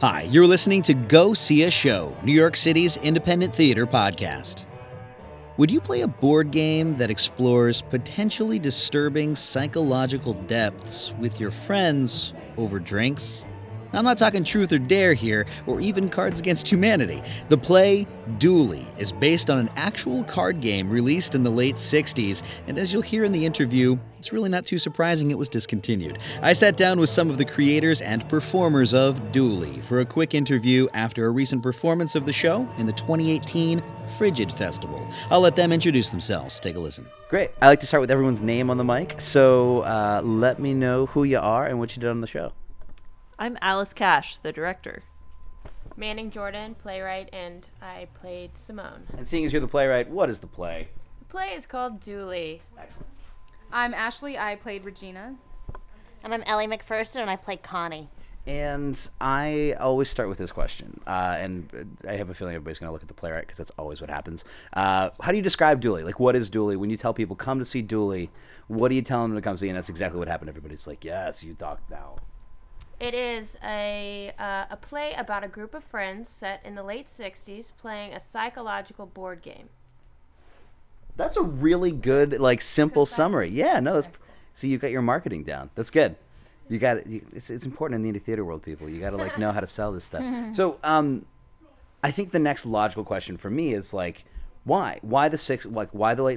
Hi, you're listening to Go See a Show, New York City's independent theater podcast. Would you play a board game that explores potentially disturbing psychological depths with your friends over drinks? Now, I'm not talking Truth or Dare here, or even Cards Against Humanity. The play Dually is based on an actual card game released in the late 60s, and as you'll hear in the interview, it's really not too surprising it was discontinued. I sat down with some of the creators and performers of Dually for a quick interview after a recent performance of the show in the 2018 Frigid Festival. I'll let them introduce themselves. Take a listen. Great. I like to start with everyone's name on the mic, so let me know who you are and what you did on the show. I'm Alice Cash, the director. Manning Jordan, playwright, and I played Simone. And seeing as you're the playwright, what is the play? The play is called Dually. Excellent. I'm Ashley, I played Regina. And I'm Ellie McPherson, and I played Connie. And I always start with this question, and I have a feeling everybody's going to look at the playwright because that's always what happens. How do you describe Dually? Like, what is Dually? When you tell people, come to see Dually, what do you tell them to come see? And that's exactly what happened. Everybody's like, yes, you talk now. It is a play about a group of friends set in the late 60s playing a psychological board game. That's a really good, like, simple summary. Yeah, no, that's, so you got your marketing down. That's good. You got it. It's important in the indie theater world, people. You got to, like, know how to sell this stuff. So I think the next logical question for me is, like, why? Why the late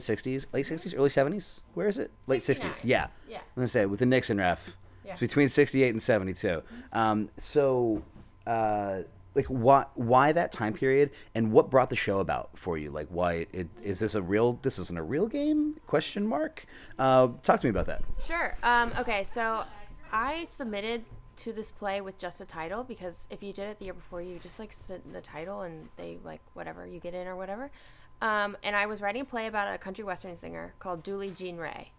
60s? Late 60s, early 70s? Where is it? Late 69. 60s. Yeah. I'm going to say, with the Nixon ref. Yeah. It's between 68 and 72. Why that time period, and what brought the show about for you? Like, why is this a real? This isn't a real game? Question mark. Talk to me about that. Sure. Okay. So, I submitted to this play with just a title, because if you did it the year before, you just sent the title and they whatever you get in or whatever. And I was writing a play about a country western singer called Dually Jean Ray.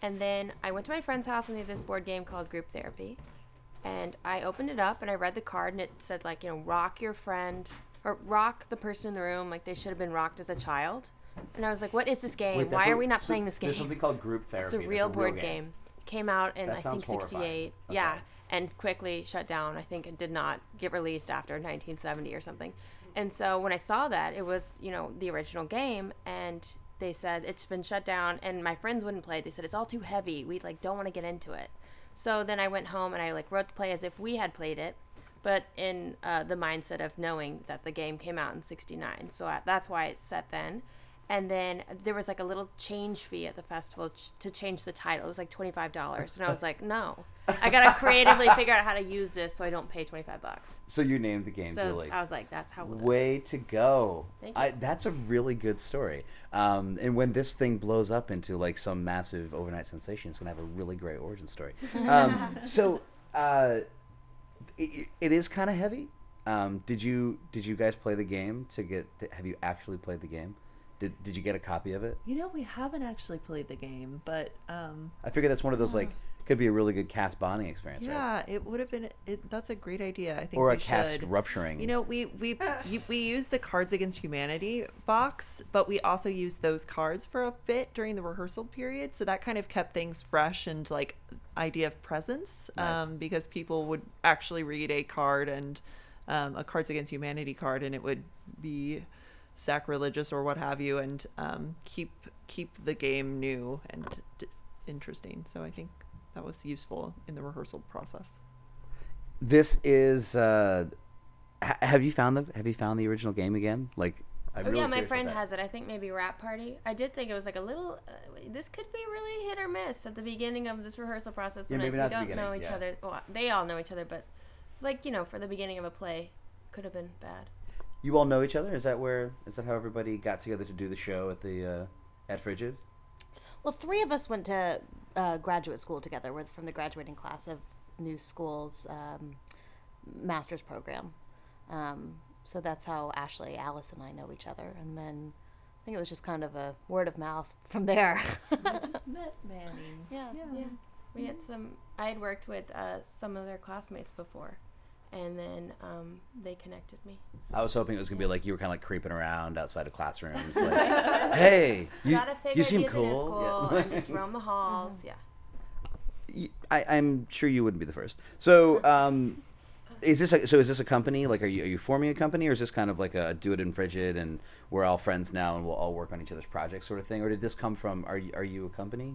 And then I went to my friend's house and they had this board game called Group Therapy. And I opened it up and I read the card and it said, rock your friend, or rock the person in the room, like they should have been rocked as a child. And I was like, what is this game? Why are we not playing this game? There's something called Group Therapy. It's a real board game. It came out in, I think, 68. Okay. Yeah, and quickly shut down. I think it did not get released after 1970 or something. And so when I saw that, it was, the original game, and they said it's been shut down, and my friends wouldn't play. They said it's all too heavy. We don't want to get into it. So then I went home and I wrote the play as if we had played it, but in the mindset of knowing that the game came out in 69. So that's why it's set then. And then there was a little change fee at the festival to change the title. It was $25. And I was like, no, I got to creatively figure out how to use this so I don't pay $25. So you named the game Dually. I was like, that's how we'll Way to go. Thank you. That's a really good story. And when this thing blows up into some massive overnight sensation, it's going to have a really great origin story. It is kind of heavy. Did you guys play the game have you actually played the game? Did you get a copy of it? We haven't actually played the game, but... I figure that's one of those, could be a really good cast bonding experience, right? Yeah, it would have been... that's a great idea. I think or a cast rupturing. We used the Cards Against Humanity box, but we also used those cards for a bit during the rehearsal period, so that kind of kept things fresh and, idea of presence, nice. Because people would actually read a card and a Cards Against Humanity card, and it would be... sacrilegious or what have you, and keep the game new and interesting. So I think that was useful in the rehearsal process. This is have you found the original game again? My friend has it. I think maybe Rap Party. I did think it was a little. This could be really hit or miss at the beginning of this rehearsal process when we don't know each other. Well, they all know each other, but for the beginning of a play, could have been bad. You all know each other? Is that how everybody got together to do the show at the at Frigid? Well, three of us went to graduate school together. We're from the graduating class of New School's master's program. So that's how Ashley, Alice, and I know each other. And then I think it was just kind of a word of mouth from there. We just met Manning. Yeah. We had I had worked with some of their classmates before. And then they connected me. So I was hoping it was going to be you were kind of creeping around outside of classrooms. Hey, you seem cool. Yeah. And just roam the halls. Mm-hmm. Yeah. I'm sure you wouldn't be the first. So Is this a company? Like, are you forming a company, or is this kind of like a do it in Frigid and we're all friends now and we'll all work on each other's projects sort of thing? Or did this come from? Are you a company?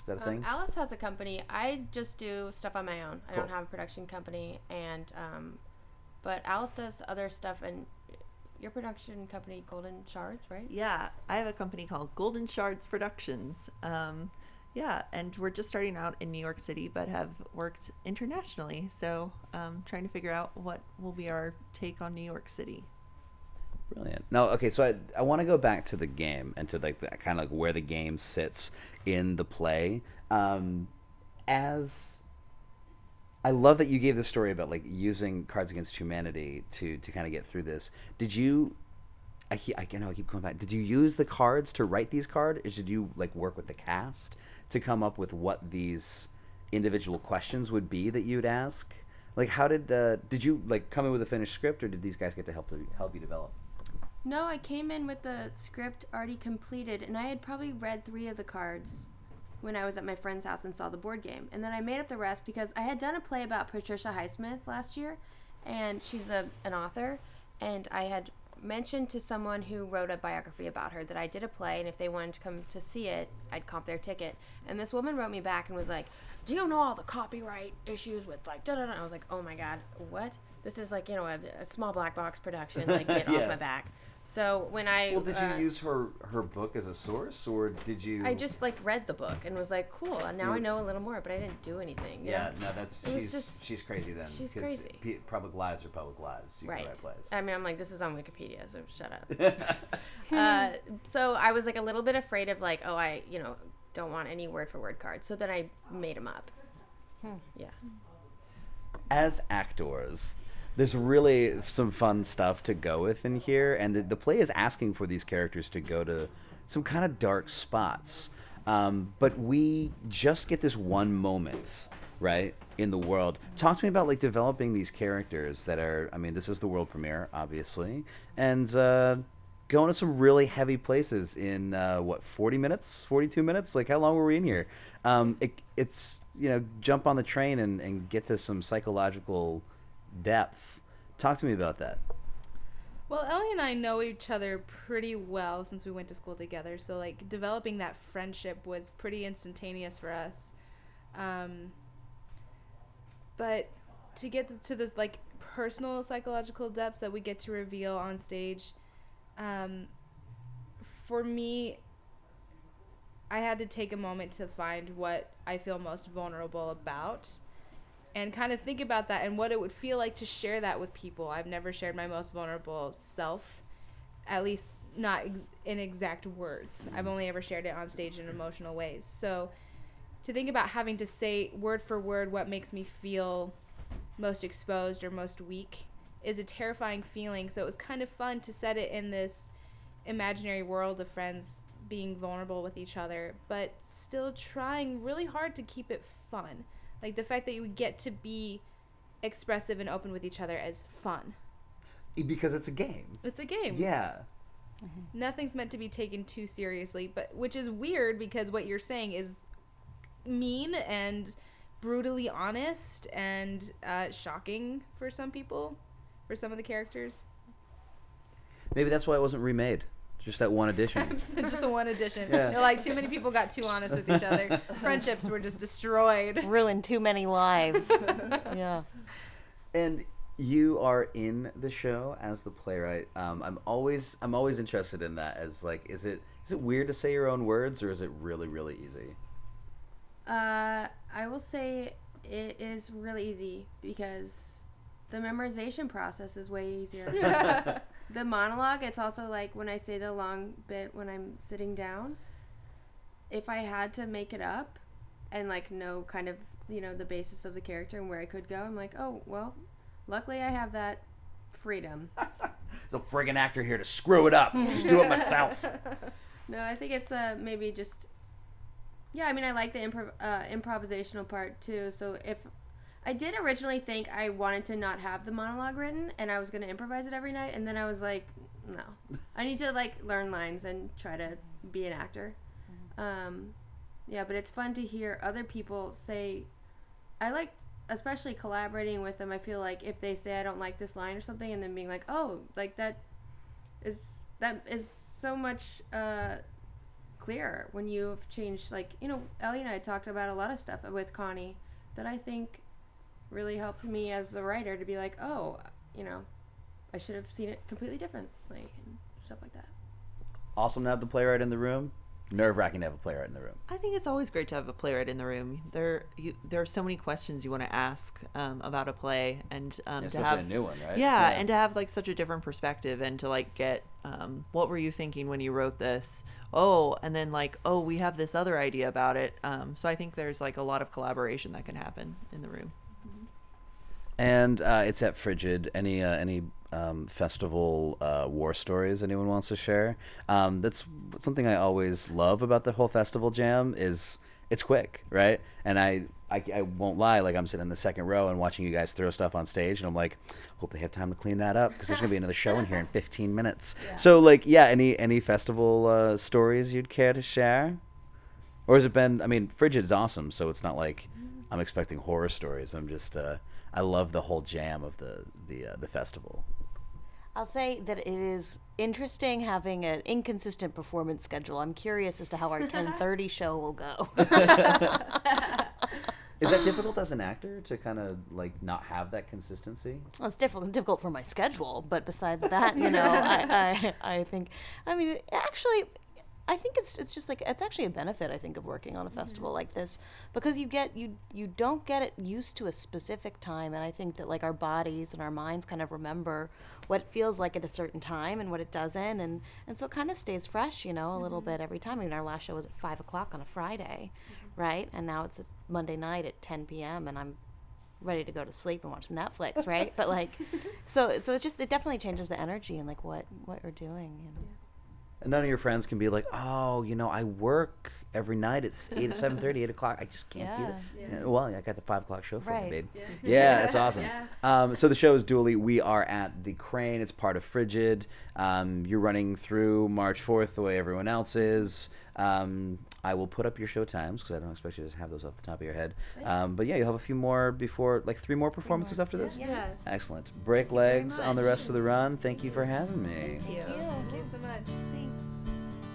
Is that a thing? Alice has a company. I just do stuff on my own. I don't have a production company, and but Alice does other stuff. And your production company, Golden Shards, right? Yeah, I have a company called Golden Shards Productions. Yeah, and we're just starting out in New York City, but have worked internationally. So trying to figure out what will be our take on New York City. Brilliant. No, okay, so I want to go back to the game and to like that kind of like where the game sits in the play. I love that you gave the story about like using Cards Against Humanity to kind of get through this. Did you? I keep going back. Did you use the cards to write these cards, or did you like work with the cast to come up with what these individual questions would be that you'd ask? Like, how did you like come in with a finished script, or did these guys get to help you develop? No, I came in with the script already completed, and I had probably read 3 of the cards when I was at my friend's house and saw the board game. And then I made up the rest because I had done a play about Patricia Highsmith last year, and she's an author, and I had mentioned to someone who wrote a biography about her that I did a play, and if they wanted to come to see it, I'd comp their ticket. And this woman wrote me back and was like, do you know all the copyright issues with like da-da-da? I was like, oh my God, what? This is like, you know, a small black box production, like get off my back. So when I... Well, did you use her book as a source, or did you... I just, like, read the book and was like, cool, and now I know a little more, but I didn't do anything. She's crazy then. She's crazy. Public lives are public lives. You right. I mean, I'm like, this is on Wikipedia, so shut up. So I was, like, a little bit afraid of, like, oh, I, you know, don't want any word-for-word cards. So then I made them up. Yeah. As actors... There's really some fun stuff to go with in here, and the play is asking for these characters to go to some kind of dark spots. But we just get this one moment, right, in the world. Talk to me about like developing these characters that are, I mean, this is the world premiere, obviously, and going to some really heavy places in 42 minutes? Like, how long were we in here? It's, you know, jump on the train and get to some psychological depth. Talk to me about that. Well, Ellie and I know each other pretty well since we went to school together, so like developing that friendship was pretty instantaneous for us. But to get to this like personal psychological depths that we get to reveal on stage, for me, I had to take a moment to find what I feel most vulnerable about. And kind of think about that and what it would feel like to share that with people. I've never shared my most vulnerable self, at least not in exact words. I've only ever shared it on stage in emotional ways. So to think about having to say word for word what makes me feel most exposed or most weak is a terrifying feeling. So it was kind of fun to set it in this imaginary world of friends being vulnerable with each other, but still trying really hard to keep it fun. Like, the fact that you get to be expressive and open with each other is fun. Because it's a game. It's a game. Yeah. Mm-hmm. Nothing's meant to be taken too seriously, but which is weird because what you're saying is mean and brutally honest and shocking for some people, for some of the characters. Maybe that's why it wasn't remade. Just that one edition. Just the one edition. Yeah. They're like, too many people got too honest with each other. Friendships were just destroyed. Ruined too many lives. Yeah. And you are in the show as the playwright. I'm always interested in that. As like, is it weird to say your own words, or is it really, really easy? I will say it is really easy because the memorization process is way easier. The monologue, it's also like when I say the long bit when I'm sitting down, if I had to make it up and like know kind of, you know, the basis of the character and where I could go, I'm like, oh, well, luckily I have that freedom. There's a friggin' actor here to screw it up. Just do it myself. No, I think it's maybe just, yeah, I mean, I like the improvisational part too. So if I did originally think I wanted to not have the monologue written, and I was going to improvise it every night, and then I was like, no. I need to, like, learn lines and try to be an actor. But it's fun to hear other people say... I like especially collaborating with them, I feel like if they say I don't like this line or something, and then being like, oh, like that is so much clearer when you've changed. Like, you know, Ellie and I talked about a lot of stuff with Connie that I think really helped me as a writer to be like, oh, you know, I should have seen it completely differently and stuff like that. Awesome to have the playwright in the room. Nerve-wracking to have a playwright in the room. I think it's always great to have a playwright in the room. There are so many questions you want to ask about a play, and especially to have a new one, right? Yeah, and to have like such a different perspective, and to like get what were you thinking when you wrote this? Oh, and then like, oh, we have this other idea about it. So I think there's like a lot of collaboration that can happen in the room. And it's at Frigid. Any festival war stories anyone wants to share? That's something I always love about the whole festival jam is it's quick, right? And I won't lie, like I'm sitting in the second row and watching you guys throw stuff on stage, and I'm like, hope they have time to clean that up because there's gonna be another show in here in 15 minutes. Yeah. So like, yeah, any festival stories you'd care to share? Or has it been? I mean, Frigid's awesome, so it's not like I'm expecting horror stories. I'm just I love the whole jam of the festival. I'll say that it is interesting having an inconsistent performance schedule. I'm curious as to how our 10:30 show will go. Is that difficult as an actor to kind of like not have that consistency? Well, it's difficult for my schedule, but besides that, you know, I think, I mean, actually, I think it's just like, it's actually a benefit, I think, of working on a festival like this, because you don't get it used to a specific time, and I think that like our bodies and our minds kind of remember what it feels like at a certain time and what it doesn't, and so it kind of stays fresh, you know, a little bit every time. I mean, our last show was at 5:00 on a Friday, right? And now it's a Monday night at 10 p.m. and I'm ready to go to sleep and watch Netflix, right? But like, so it just, it definitely changes the energy and like what we're doing, you know. Yeah. And none of your friends can be like, oh, you know, I work every night. It's 7:30, 8:00. I just can't do that. Yeah. Well, I got the 5:00 show for you, babe. Yeah, it's awesome. Yeah. So the show is Dually. We are at the Crane. It's part of Frigid. You're running through March 4th the way everyone else is. I will put up your show times because I don't expect you to have those off the top of your head. But yeah, you'll have a few more before, like 3 more performances after this? Yes. Excellent. Break legs on the rest of the run. Thank you for having me. Thank you so much. Thanks.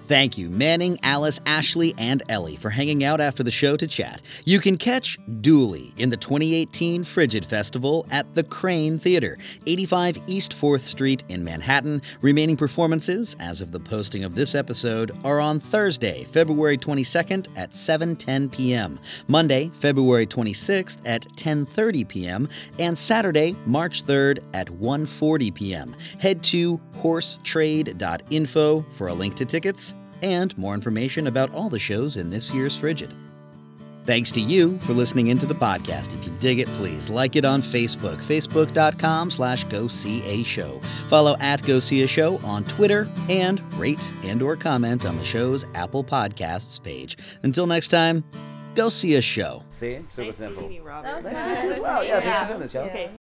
Thank you, Manning, Alice, Ashley, and Ellie for hanging out after the show to chat. You can catch Dually in the 2018 Frigid Festival at the Crane Theater, 85 East 4th Street in Manhattan. Remaining performances, as of the posting of this episode, are on Thursday, February 22nd at 7:10 p.m., Monday, February 26th at 10:30 p.m., and Saturday, March 3rd at 1:40 p.m. Head to horsetrade.info for a link to tickets and more information about all the shows in this year's Frigid. Thanks to you for listening into the podcast. If you dig it, please like it on Facebook, facebook.com/GoSeeAShow. Follow @GoSeeAShow on Twitter, and rate and or comment on the show's Apple Podcasts page. Until next time, go see a show. See? Super simple. Nice to meet you, Robert. Nice to meet you as well. Yeah, thanks for doing this, y'all. Okay.